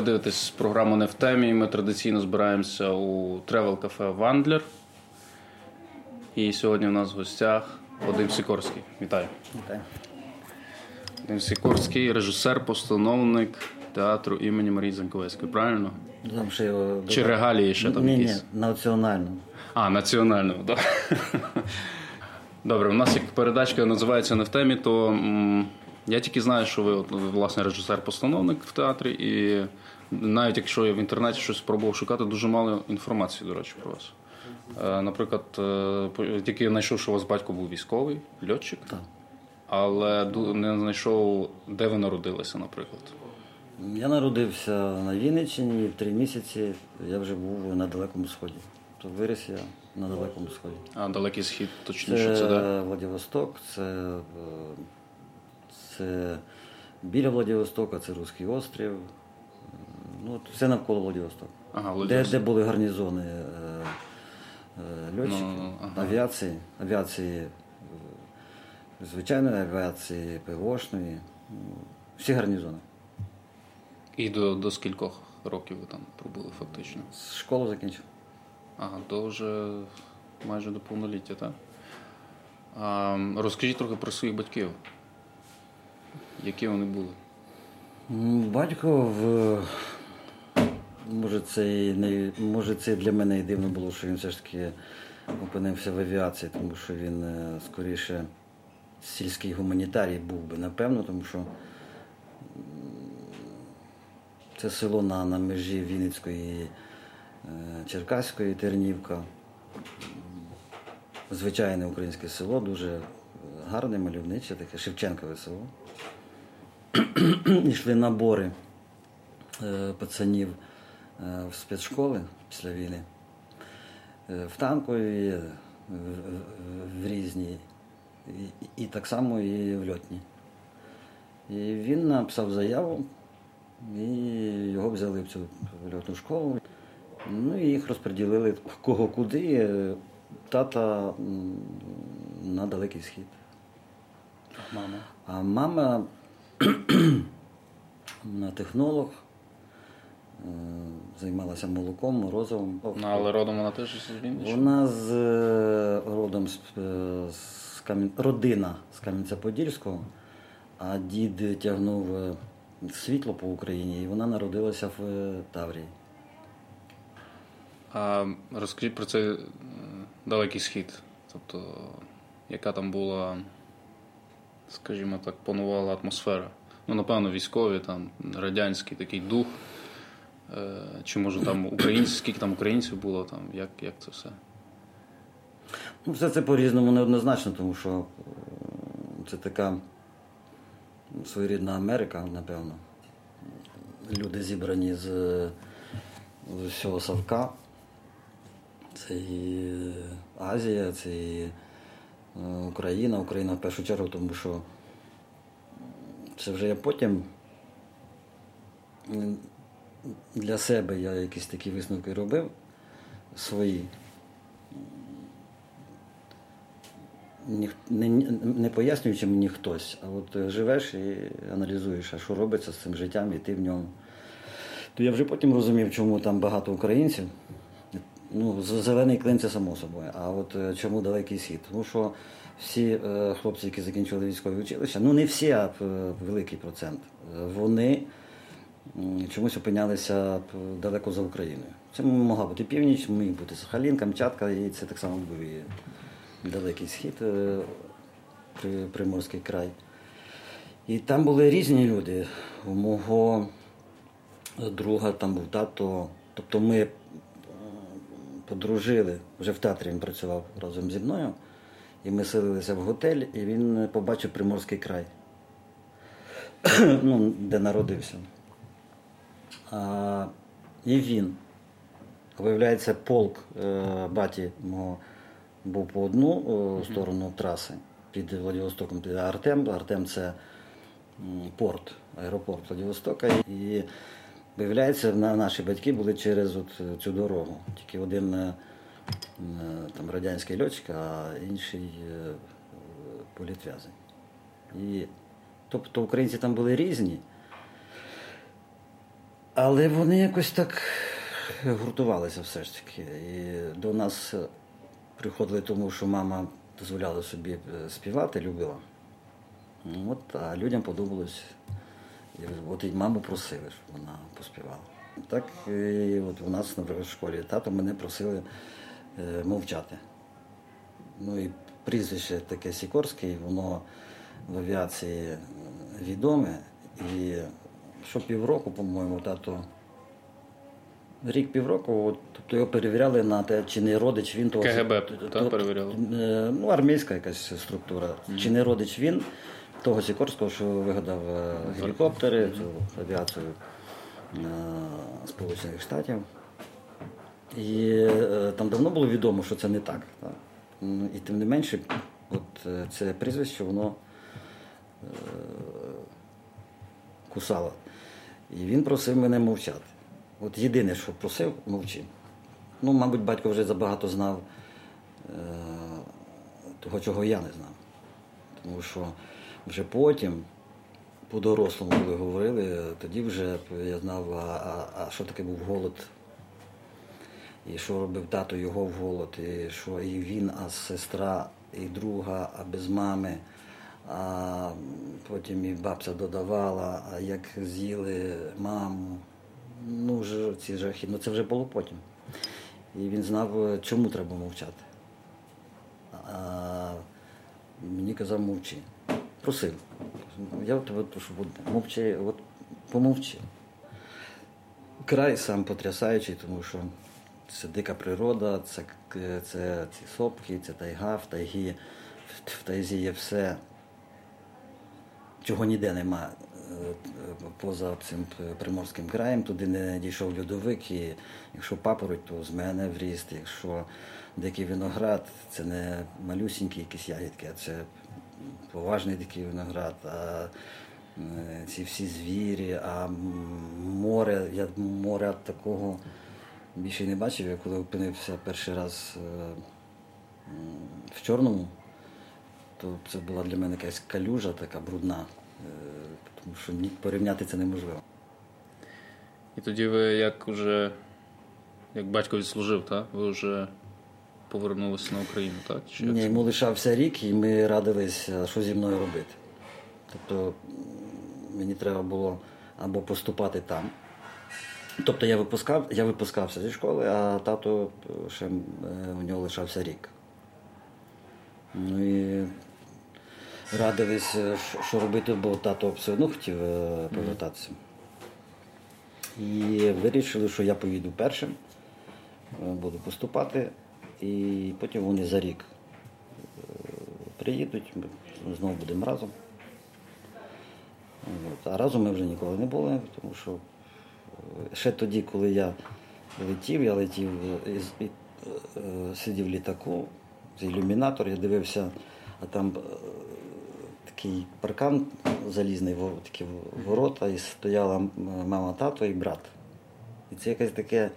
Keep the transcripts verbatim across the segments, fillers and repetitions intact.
ви дивитесь програму «Не в темі». Ми традиційно збираємося у тревел-кафе «Вандлер». І сьогодні в нас в гостях Вадим Сікорський. Вітаю. Вітаю. Вадим Сікорський, режисер, постановник театру імені Марії Заньковецької, правильно? Там ще його... Чи регалії ще там ні, якісь? Ні, національного. А, національного, так. Добре, у нас як передачка називається «Не в темі», то я тільки знаю, що ви, власне, режисер-постановник в театрі, і навіть якщо я в інтернеті щось спробував шукати, дуже мало інформації, до речі, про вас. Наприклад, тільки я знайшов, що у вас батько був військовий, льотчик, так. Але не знайшов, де ви народилися, наприклад. Я народився на Вінниччині, і в три місяці я вже був на Далекому Сході. Тобто виріс я на Далекому Сході. А Далекий Схід, точніше, це, це де? Владивосток, це, це біля Владивостока, це Руський острів. Ну, все навколо Владивостока. Ага, Владивосток. Де, де були гарнізони е, е, льотчиків, ну, ага. авіації, авіації, звичайної авіації, ПВОшної, всі гарнізони. І до, до скількох років ви там пробули фактично? Школу закінчив. Ага, то вже майже до повноліття, так? А, розкажіть трохи про своїх батьків. Які вони були? Батько, в... може, це і не... може це для мене і дивно було, що він все ж таки опинився в авіації, тому що він скоріше сільський гуманітарій був би, напевно, тому що це село на, на межі Вінницької, Черкаської, Тернівка. Звичайне українське село, дуже гарне, мальовниче, таке Шевченкове село. Йшли набори е, пацанів е, в спецшколи після війни. Е, в танкові, в, в, в різні, і, і так само і в льотні. І він написав заяву, і його взяли в цю льотну школу. Ну, і їх розподілили кого куди, тата на Далекий Схід. Мама. А мама на технолог, займалася молоком, морозивом. Але родом вона теж з Вінниччини? Вона з родом з, з Кам'ян... родина з Кам'янця-Подільського, а дід тягнув світло по Україні, і вона народилася в Таврії. А розкажіть про цей Далекий Схід. Тобто, яка там була, скажімо так, панувала атмосфера? Ну, напевно, військові, там, радянський такий дух. Чи, може, там українці, скільки там українців було, там, як, як це все? Ну, все це по-різному неоднозначно, тому що це така своєрідна Америка, напевно. Люди зібрані з, з усього Савка. Це і Азія, це і Україна. Україна в першу чергу, тому що це вже я потім для себе я якісь такі висновки робив свої. Ні, не, не пояснюючи мені хтось, а от живеш і аналізуєш, а що робиться з цим життям, і ти в ньому. То я вже потім розумів, чому там багато українців. Ну, зелений клин – це само собою. А от чому Далекий Схід? Тому що всі е, хлопці, які закінчили військове училище, ну не всі, а е, великий процент, вони е, чомусь опинялися далеко за Україною. Це могла бути північ, міг бути Сахалін, Камчатка, і це так само був і Далекий Схід, е, при, Приморський край. І там були різні люди. У мого друга там був тато, тобто ми подружили, вже в театрі він працював разом зі мною, і ми селилися в готель, і він побачив Приморський край, ну, де народився. А, і він, виявляється, полк е, баті мого був по одну е, сторону траси під Владивостоком, під Артем. Артем – це порт, аеропорт Владивостока. І, виявляється, наші батьки були через от цю дорогу. Тільки один там радянський льотчик, а інший політв'язень. І тобто українці там були різні, Але вони якось так гуртувалися все ж таки. І до нас приходили, тому що мама дозволяла собі співати, любила. От, а людям подобалось. І от і маму просили, щоб вона поспівала. Так і от у нас, наприклад, в школі тато мене просили е, мовчати. Ну і прізвище таке Сікорський, воно в авіації відоме. І що півроку, по-моєму, тато, рік-півроку, от, тобто його перевіряли на те, чи не родич він того. КГБ так перевіряли? Ну, армійська якась структура. Mm-hmm. Чи не родич він того Сікорського, що вигадав гелікоптери, mm-hmm. цю авіацію Сполучених Штатів. І там давно було відомо, що це не так. так? І тим не менше, от це прізвище, воно е- кусало. І він просив мене мовчати. От єдине, що просив, мовчи. Ну, мабуть, батько вже забагато знав е- того, чого я не знав. Тому що вже потім, по-дорослому, коли говорили, тоді вже я знав, а, а, а що таке був голод, і що робив тато його в голод, і що і він, а сестра, і друга, а без мами, а потім і бабця додавала, а як з'їли маму. Ну, вже ці жахи, ну це вже було потім. І він знав, чому треба мовчати. А мені казав, мовчи. Просив. Я тебе прошу, мовчи, от помовчи. Край сам потрясаючий, тому що це дика природа, це, це ці сопки, це тайга, в тайгі, в тайзі є все, чого ніде немає поза цим Приморським краєм. Туди не дійшов льодовик, і якщо папороть, то з мене вріст, якщо дикий виноград, це не малюсінькі якісь ягідки, а це поважний дикий виноград, а ці всі звірі, а море, я моря такого більше не бачив. Я коли опинився перший раз в Чорному, то це була для мене якась калюжа така брудна, тому що порівняти це неможливо. І тоді ви як вже, як батько відслужив, так? Ви вже повернулися на Україну, так? Чи ні, йому лишався рік, і ми радилися, що зі мною робити. Тобто мені треба було або поступати там. Тобто я випускав, я випускався зі школи, а тато ще у нього лишався рік. Ну і радились, що робити, бо тато все одно хотів повертатися. І вирішили, що я поїду першим, буду поступати. І потім вони за рік приїдуть, ми знову будемо разом. А разом ми вже ніколи не були, тому що ще тоді, коли я летів, я летів, сидів в літаку, ілюмінатор, я дивився, а там такий паркан залізний, такі ворота, і стояла мама, тато і брат. І це якесь таке.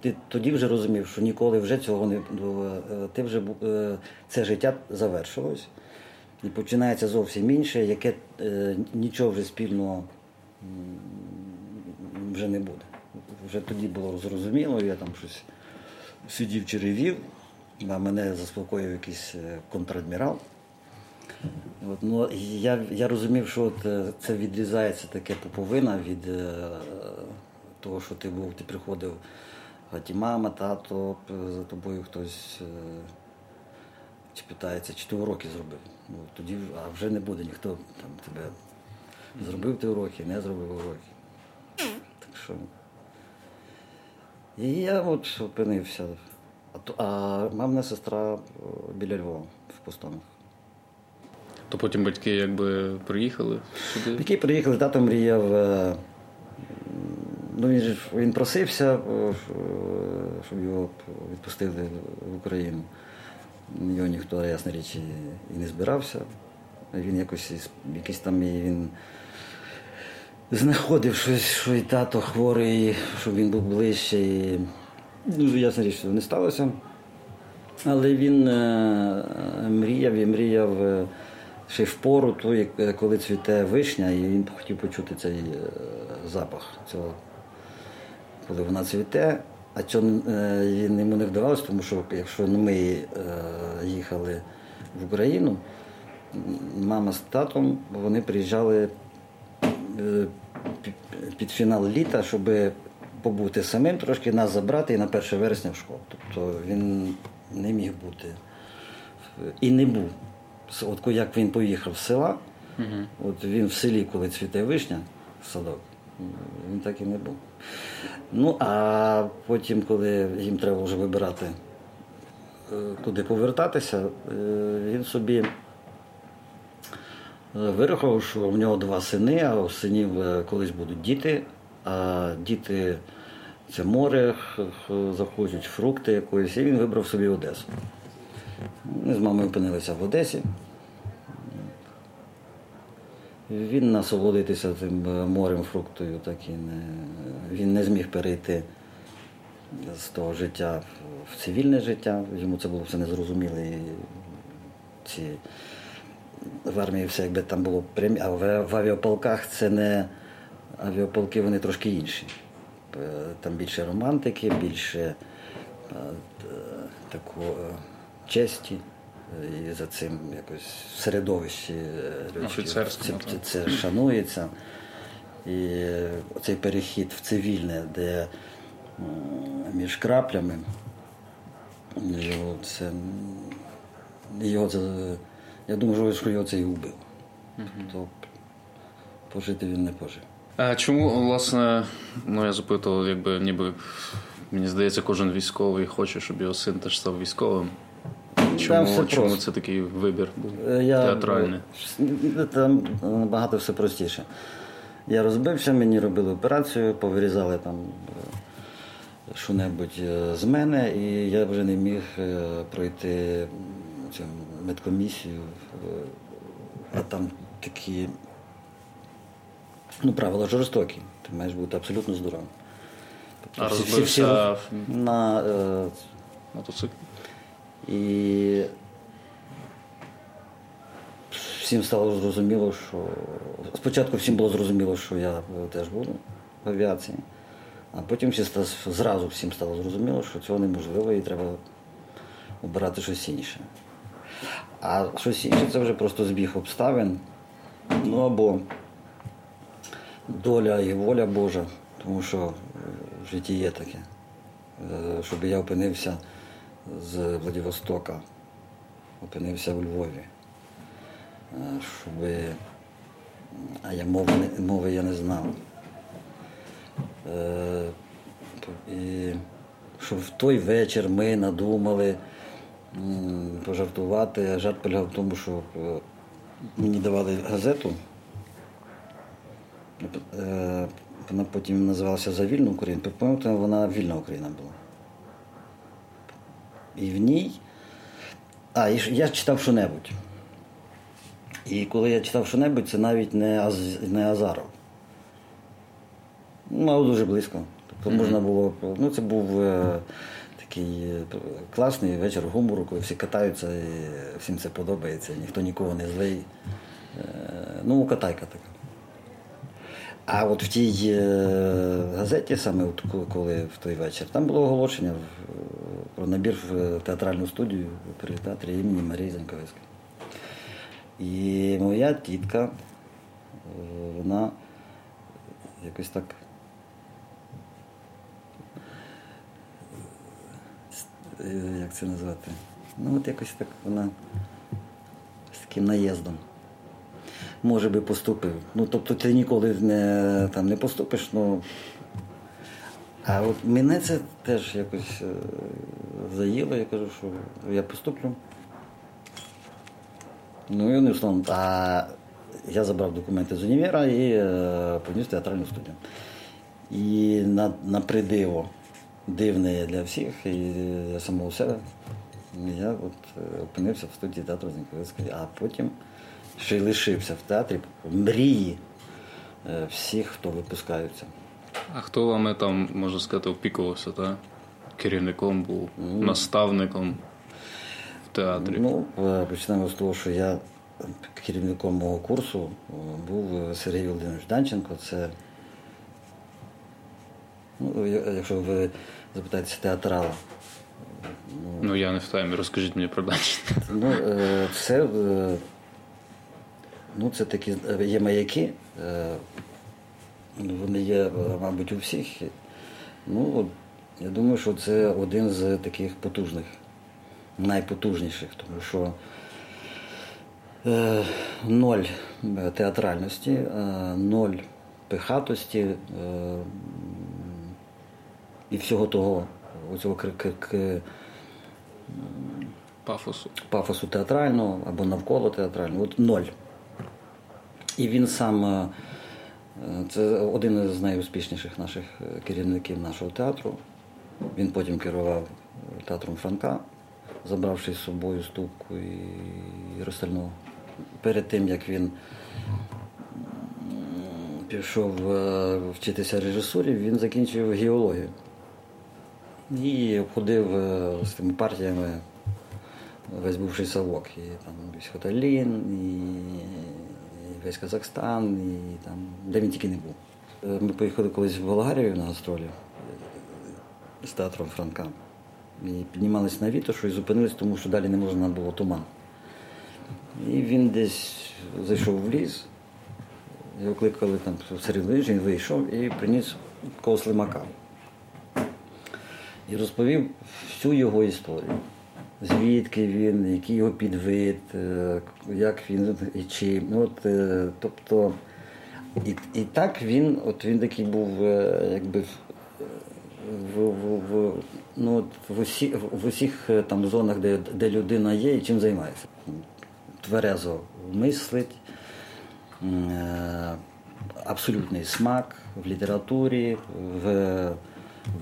Ти тоді вже розумів, що ніколи вже цього не ти вже це життя завершилось, і починається зовсім інше, яке нічого вже спільного вже не буде. Вже тоді було зрозуміло, я там щось сидів чи ревів, а мене заспокоїв якийсь контрадмірал. От, ну, я, я розумів, що от це відрізається таке пуповина від того, що ти був, ти приходив. А ті мама, тато, за тобою хтось чи питається, чи ти уроки зробив. Ну, тоді а вже не буде ніхто там тебе зробив ти уроки, не зробив уроки. Так що. І я от опинився. А, а мамна сестра біля Львова в Пустомах. То потім батьки якби приїхали сюди? Батьки приїхали, тато мріяв. Ну, він, ж, він просився, щоб його відпустили в Україну. Його ніхто, ясна річ, і не збирався. Він якось якийсь там і він знаходив щось, що і тато хворий, щоб він був ближче. І, ну, ясна річ, що не сталося. Але він мріяв і мріяв, ще в пору, той, коли цвіте вишня, і він хотів почути цей запах цього, коли вона цвіте. А цього він йому не вдавалося, тому що якщо ми їхали в Україну, мама з татом, вони приїжджали під фінал літа, щоб побути самим, трошки нас забрати і на перше вересня в школу. Тобто він не міг бути і не був. От як він поїхав з села, угу. От він в селі, коли цвіте вишня, садок, він так і не був. Ну, а потім, коли їм треба вже вибирати, куди повертатися, він собі вирахував, що в нього два сини, а у синів колись будуть діти, а діти – це море, захочуть фрукти якоїсь, і він вибрав собі Одесу. Ми з мамою опинилися в Одесі. Він насолодитися тим морем, фруктою, так і не... він не зміг перейти з того життя в цивільне життя. Йому це було все незрозуміло. І ці... В армії все якби там було прямі, а в авіаполках це не... Авіаполки, вони трошки інші. Там більше романтики, більше такого... честі, і за цим якось в середовищі людські це, це шанується. І цей перехід в цивільне, де між краплями, його це, його це, я думаю, що його це і вбив. Угу. Тобто пожити він не пожив. А чому, власне, ну я запитував, якби ніби, мені здається, кожен військовий хоче, щоб його син теж став військовим. Чому, чому це такий вибір був я, театральний? Там багато все простіше. Я розбився, мені робили операцію, повирізали там що-небудь з мене, і я вже не міг пройти цю медкомісію. А там такі, ну, правила жорстокі. Ти маєш бути абсолютно здоровим. Тобто, а всі, розбився всі, всі, на е... мотоциклі? І всім стало зрозуміло, що спочатку всім було зрозуміло, що я теж буду в авіації, а потім всі зразу всім стало зрозуміло, що цього неможливо і треба обирати щось інше. А щось інше це вже просто збіг обставин, ну або доля і воля Божа, тому що в житті є таке, щоб я опинився. З Владивостока опинився у Львові, щоб... а я мови, мови я не знав. І щоб в той вечір ми надумали пожартувати. Жарт полягав в тому, що мені давали газету, вона потім називалася «За вільну Україну». Пам'ятаєте, вона «Вільна Україна» була. І в ній, а і я читав що-небудь. І коли я читав що-небудь, це навіть не, Аз... не Азаров. Ну, але дуже близько. Тобто mm-hmm. можна було, ну це був е... такий класний вечір гумору, коли всі катаються, і всім це подобається, ніхто нікого не злий. Е... Ну, катайка така. А от в тій е... газеті, саме от коли в той вечір, там було оголошення в... про набір в театральну студію при театрі імені Марії Заньковецької. І моя тітка, вона якось так як це назвати? Ну от якось так вона з таким наїздом. Може би поступив. Ну тобто ти ніколи не, там, не поступиш, ну. А от мене це теж якось заїло, я кажу, що я поступлю. Ну і не встану. А я забрав документи з універа і е, поніс в театральну студію. І на, на придиво, дивне для всіх, і для самого себе, я от опинився в студії театру Заньковецької. А потім ще й лишився в театрі мрії всіх, хто випускаються. А хто вами там, можна сказати, опікувався, так? Керівником був, mm. наставником в театрі? Ну, почнемо з того, що я керівником мого курсу був Сергій Володимирович Данченко. Це, ну, якщо ви запитаєтеся театрала. Ну, ну я не в таймі, розкажіть мені про Данченка. Ну, це, ну, це такі є маяки, вони є, мабуть, у всіх. Ну, я думаю, що це один з таких потужних, найпотужніших, тому що е, ноль театральності, е, ноль пихатості е, і всього того, оцього к, к, к, пафосу. пафосу театрального або навколо театрального. От ноль. І він сам, е, це один з найуспішніших наших керівників нашого театру. Він потім керував театром Франка, забравши з собою Ступку і Ростального. Перед тим, як він пішов вчитися режисурі, він закінчив геологію і обходив з тими партіями весь бувший Совок. І там весь Хоталін, і весь Казахстан, і там, де він тільки не був. Ми поїхали колись в Болгарію на гастролі з театром Франка. І піднімались на Вітошу і зупинились, тому що далі не можна було, туман. І він десь зайшов в ліс, його кликали там серед, він вийшов і приніс такого слимака. І розповів всю його історію. Звідки він, який його підвид, як він і чим. Ну, от, тобто, і, і так він, от він такий був, якби. В, в, в, ну, от, в, усі, в усіх там зонах, де, де людина є і чим займається. Тверезо мислить, е- абсолютний смак в літературі, в,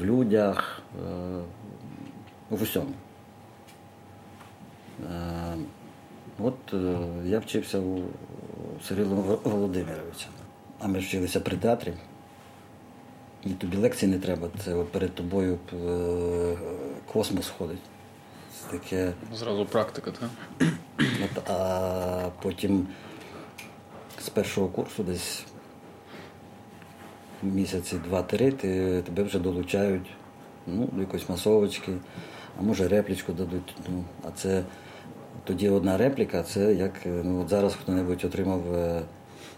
в людях, е- в усьому. Е- от е- я вчився у, у Сергія Володимировича, а ми вчилися при театрі. І тобі лекції не треба, це от перед тобою космос ходить. Це таке. Зразу практика, так? От, а потім з першого курсу десь місяці два-три ти, тебе вже долучають, ну, до якоїсь масовочки, а може реплічку дадуть. Ну, а це тоді одна репліка, це як, ну, от зараз хто-небудь отримав,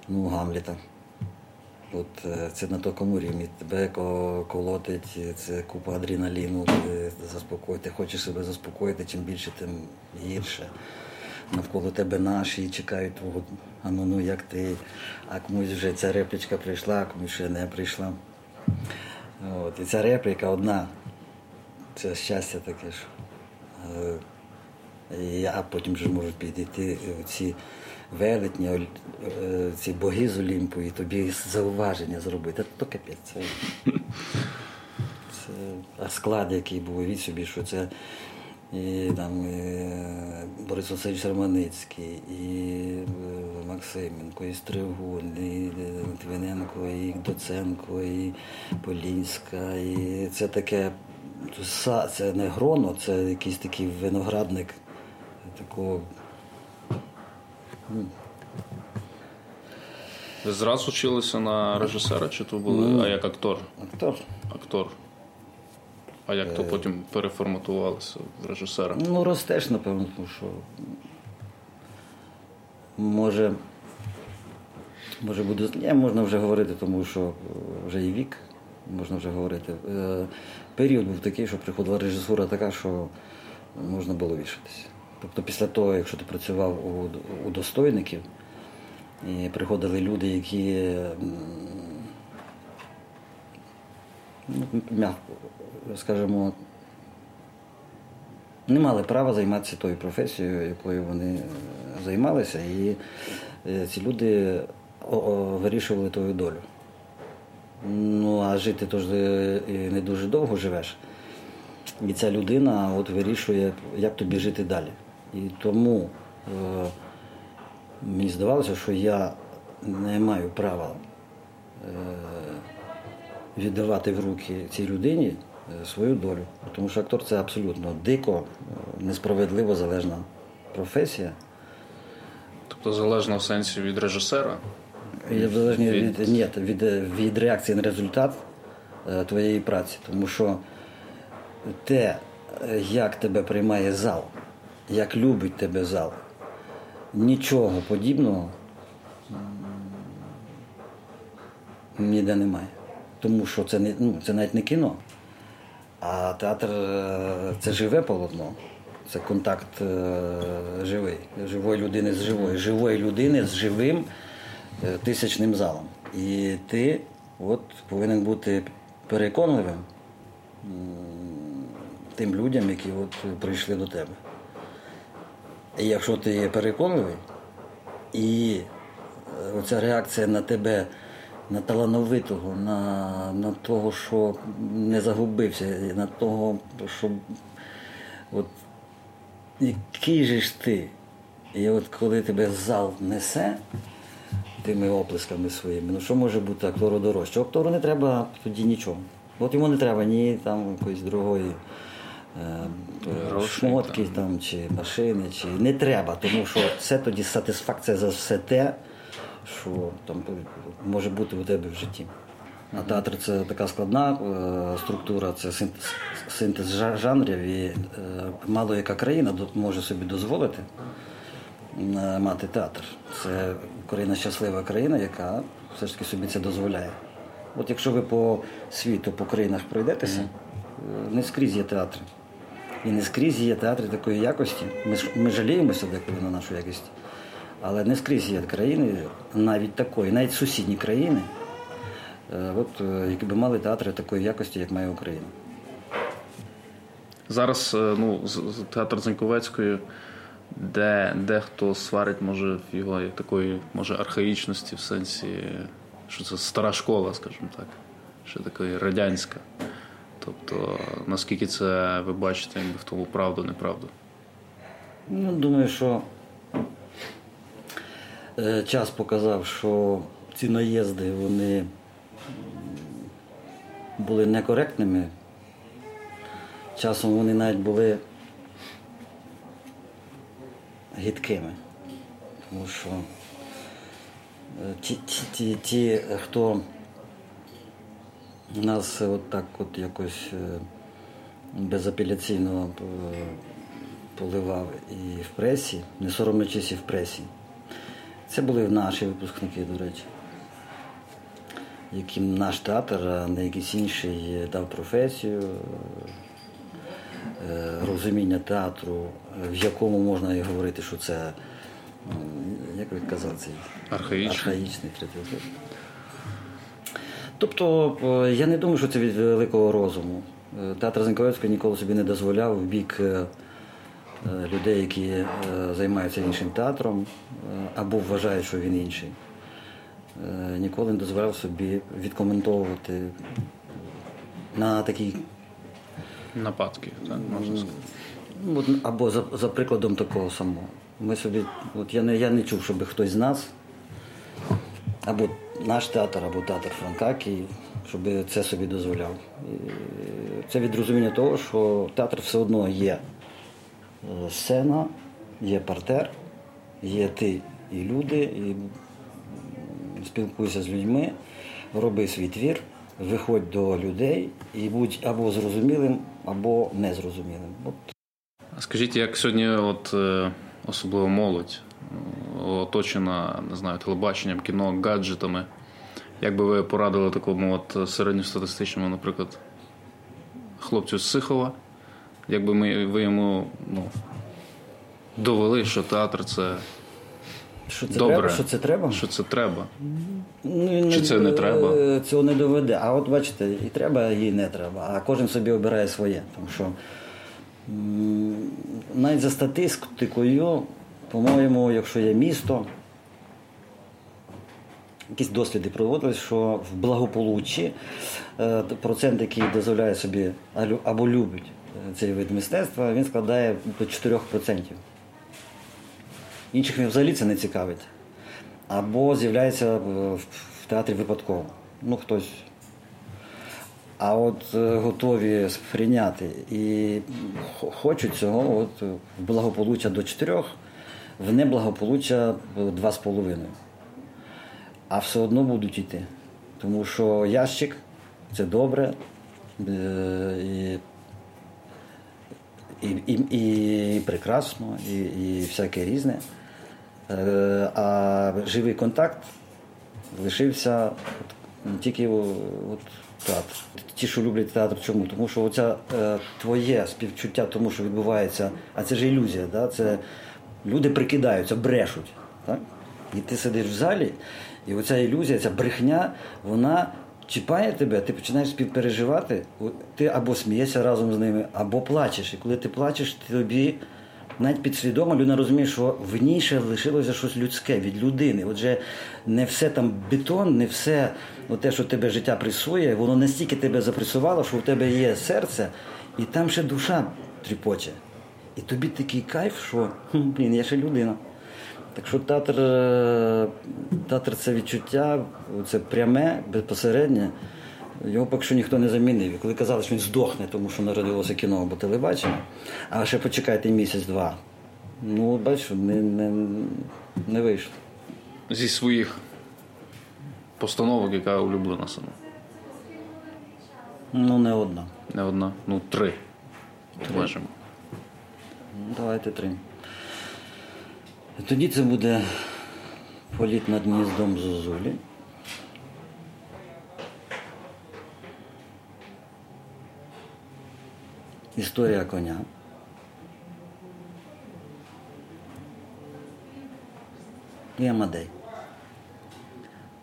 ну, Гамліта. От це на такому рівні, тебе колотить, це купа адреналіну, ти заспокоїти, хочеш себе заспокоїти, чим більше, тим гірше. Навколо тебе наші чекають твого, а ну, ну як ти, а комусь вже ця реплічка прийшла, а комусь ще не прийшла. От, і ця репліка одна, це щастя таке ж. А потім вже можуть підійти ці велетні, ці боги з Олімпу, і тобі зауваження зробити. То капець. Це, це а склад, який був, уявіть собі, що це і, там, і Борис Олексійович Романицький, і Максименко, і Стригун, і Литвиненко, і Доценко, і Полінська. І це таке, це не гроно, це якийсь такий виноградник такого. Ви зразу вчилися на режисера, чи то були, mm. а як актор? Актор. Актор. А як то потім переформатувалися в режисера? Ну, ростеш, напевно, тому що може, може буде, не, можна вже говорити, тому що вже і вік, можна вже говорити. Період був такий, що приходила режисура така, що можна було вішатися. Тобто після того, якщо ти працював у, у достойників, і приходили люди, які, ну, скажімо, не мали права займатися тою професією, якою вони займалися, і ці люди вирішували твою долю. Ну, а жити тож не дуже довго живеш, і ця людина от вирішує, як тобі жити далі. І тому е, мені здавалося, що я не маю права е, віддавати в руки цій людині свою долю. Тому що актор – це абсолютно дико, несправедливо залежна професія. Тобто залежно в сенсі від режисера? Залежно від, від... Ні, від, від реакції на результат твоєї праці. Тому що те, як тебе приймає зал, як любить тебе зал, нічого подібного ніде немає. Тому що це, не, ну, це навіть не кіно, а театр – це живе полотно. Це контакт живий, живої людини з живою, живої людини з живим тисячним залом. І ти от, повинен бути переконливим тим людям, які от, прийшли до тебе. І якщо ти є переконливий, і оця реакція на тебе, на талановитого, на, на того, що не загубився, на того, що от, який же ж ти? І от коли тебе зал несе тими оплесками своїми, ну що може бути актору дорожче? Актору не треба тоді нічого. От йому не треба ні там якоїсь другої е, шмотки там. Там, чи машини, чи не треба, тому що це тоді сатисфакція за все те, що там може бути у тебе в житті. А театр – це така складна е, структура, це синтез, синтез жанрів, і е, мало яка країна може собі дозволити е, мати театр. Це Україна щаслива країна, яка все ж таки собі це дозволяє. От якщо ви по світу, по країнах пройдетеся, mm-hmm. не скрізь є театри. І не скрізь є театри такої якості. Ми, ми жаліємося деколи на нашу якість, але не скрізь є країни навіть такої, навіть сусідні країни, от, які б мали театри такої якості, як має Україна. Зараз ну, театр Заньковецької, де дехто сварить, може, його такої, може, архаїчності в сенсі, що це стара школа, скажімо так, ще така радянська. Тобто, наскільки це ви бачите, якби в тому правду, неправду? Ну, думаю, що час показав, що ці наїзди, вони були некоректними. Часом вони навіть були гидкими. Тому що ті, ті, ті, ті хто нас от так от якось безапеляційно поливав і в пресі, не соромлячись і в пресі. Це були наші випускники, до речі, яким наш театр, а не якийсь інший, дав професію, розуміння театру, в якому можна і говорити, що це, як ви казали, цей архаїчний. Тобто, я не думаю, що це від великого розуму. Театр Заньковецької ніколи собі не дозволяв в бік людей, які займаються іншим театром, або вважають, що він інший. Ніколи не дозволяв собі відкоментовувати на такі нападки, так можна сказати. Або за, за прикладом такого самого. Ми собі, от я не я не чув, щоб хтось з нас, або наш театр, або театр Франка, щоб це собі дозволяв. І це від розуміння того, що театр все одно є сцена, є партер, є ти і люди. І спілкуйся з людьми, роби свій твір, виходь до людей і будь або зрозумілим, або незрозумілим. От. А скажіть, як сьогодні от, особливо молодь оточена, не знаю, телебаченням, кіно, гаджетами, як би ви порадили такому от середньостатистичному, наприклад, хлопцю з Сихова, як би ми, ви йому ну, довели, що театр – це... Що це, треба, що це треба? Що це треба? Ну, чи не, це не треба? Цього не доведе. А от бачите, і треба, і не треба. А кожен собі обирає своє. Тому що навіть за статистикою, по-моєму, якщо є місто, якісь досліди проводились, що в благополуччі процент, який дозволяє собі або любить цей вид мистецтва, він складає до чотири проценти. Інших взагалі це не цікавить. Або з'являється в театрі випадково. Ну, хтось. А от готові сприйняти і хочуть цього от благополуччя до чотирьох, в неблагополуччя два з половиною. А все одно будуть йти. Тому що ящик – це добре. І, і, і, і прекрасно, і, і всяке різне. А живий контакт лишився от, тільки от, театр. Ті, що люблять театр, чому? Тому що оце е, твоє співчуття тому, що відбувається, а це ж ілюзія, да? Це люди прикидаються, брешуть. Так? І ти сидиш в залі, і оця ілюзія, ця брехня, вона чіпає тебе, ти починаєш співпереживати, ти або смієшся разом з ними, або плачеш. І коли ти плачеш, тобі навіть підсвідомо людина розуміє, що в ній ще лишилося щось людське від людини. Отже, не все там бетон, не все те, що тебе життя пресує, воно настільки тебе запресувало, що у тебе є серце, і там ще душа тріпоче. І тобі такий кайф, що блін, я ще людина. Так що театр, театр – це відчуття, це пряме, безпосереднє. Його поки що ніхто не замінив. І коли казали, що він здохне, тому що народилося кіно або телебачення, а ще почекайте місяць-два. Ну, бачу, не, не, не вийшло. Зі своїх постановок, яка улюблена сама? Ну, не одна. Не одна? Ну, три. Три. Бачимо. Ну, давайте три. Тоді це буде «Політ над гніздом зозулі». «Історія коня». І «Амадей».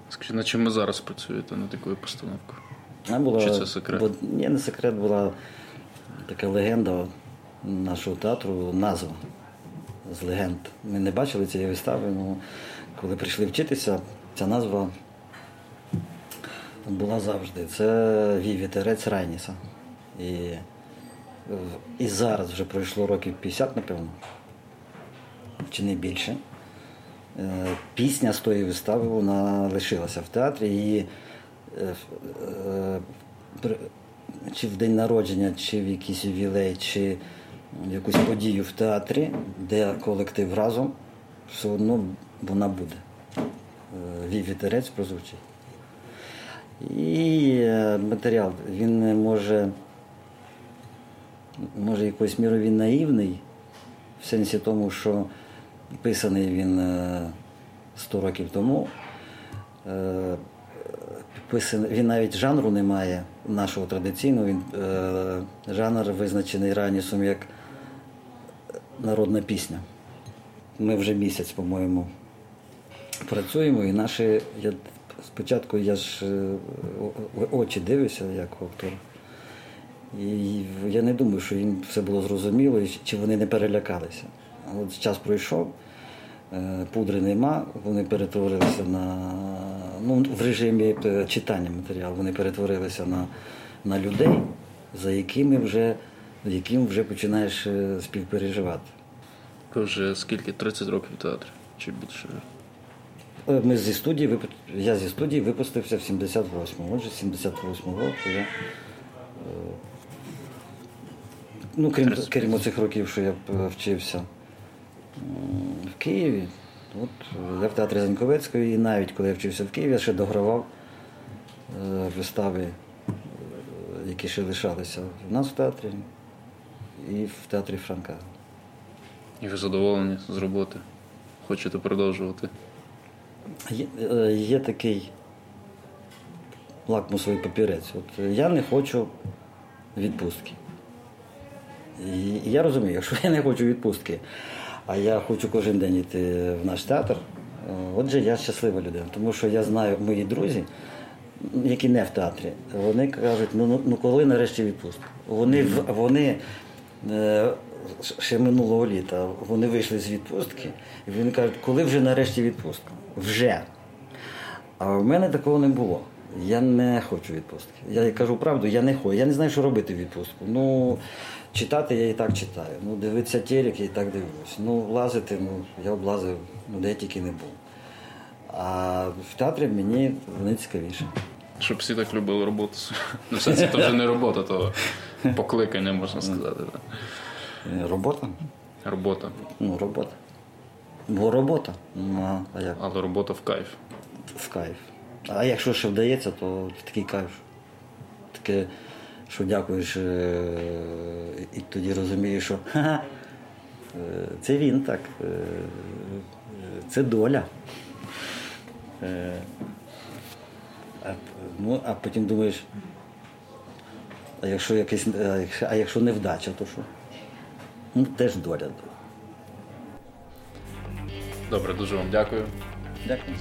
Скажіть, на чим ви зараз працюєте на таку постановку? Була, чи це секрет? Бо, ні, не секрет, була така легенда нашого театру, назва з легенд. Ми не бачили цієї вистави, але коли прийшли вчитися, ця назва була завжди. Це Віві Терець Райніса. І, і зараз вже пройшло років п'ятдесят, напевно, чи не більше. Пісня з тої вистави, вона лишилася в театрі. Її чи в день народження, чи в якийсь ювілей, чи якусь подію в театрі, де колектив разом, все одно вона буде. Віві Терець прозвучить. І матеріал, він може, може якоюсь мірою він наївний, в сенсі тому, що писаний він сто років тому, писаний, він навіть жанру не має, нашого традиційного, він, жанр визначений Райнісом як народна пісня. Ми вже місяць, по-моєму, працюємо, і наші, я, спочатку я ж очі дивився як автор, і я не думаю, що їм все було зрозуміло, чи вони не перелякалися. От час пройшов, пудри нема, вони перетворилися на, ну, в режимі читання матеріалу, вони перетворилися на, на людей, за якими вже, яким вже починаєш співпереживати. Ви вже скільки? тридцять років в театрі? Чи більше? Ми зі студії, я зі студії випустився в сімдесят восьмому. Отже, з сімдесят восьмого року я, ну, крім, крім цих років, що я вчився в Києві, от, я в театрі Заньковецької, і навіть коли я вчився в Києві, я ще догравав е, вистави, які ще лишалися в нас в театрі і в театрі Франка. І ви задоволені з роботи? Хочете продовжувати? Є, е, є такий лакмусовий папірець. От, я не хочу відпустки. І я розумію, що я не хочу відпустки, а я хочу кожен день йти в наш театр. Отже, я щаслива людина, тому що я знаю, мої друзі, які не в театрі, вони кажуть, ну, ну коли нарешті відпустка? Вони, вони ще минулого літа, вони вийшли з відпустки, і вони кажуть, коли вже нарешті відпустка? Вже. А в мене такого не було. Я не хочу відпустки. Я кажу правду, я не хочу. Я не знаю, що робити в відпустку. Ну, читати я і так читаю. Ну, дивитися телек, я і так дивлюсь. Ну, лазити, ну, я облазив, ну, де я тільки не був. А в театрі мені вони цікавіше. Щоб всі так любили роботу. Ну, все це вже не робота, то покликання, можна сказати. Робота? Робота. Ну, робота. Бо робота. Ага, а як? Але робота в кайф. В кайф. А якщо ще вдається, то такий кайф. Таке, що дякуєш, і тоді розумієш, що ха-ха, це він так, це доля. А, ну, а потім думаєш, а якщо, якийсь, а якщо невдача, то що? Ну, теж доля. Добре, дуже вам дякую. Дякую.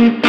Дякую.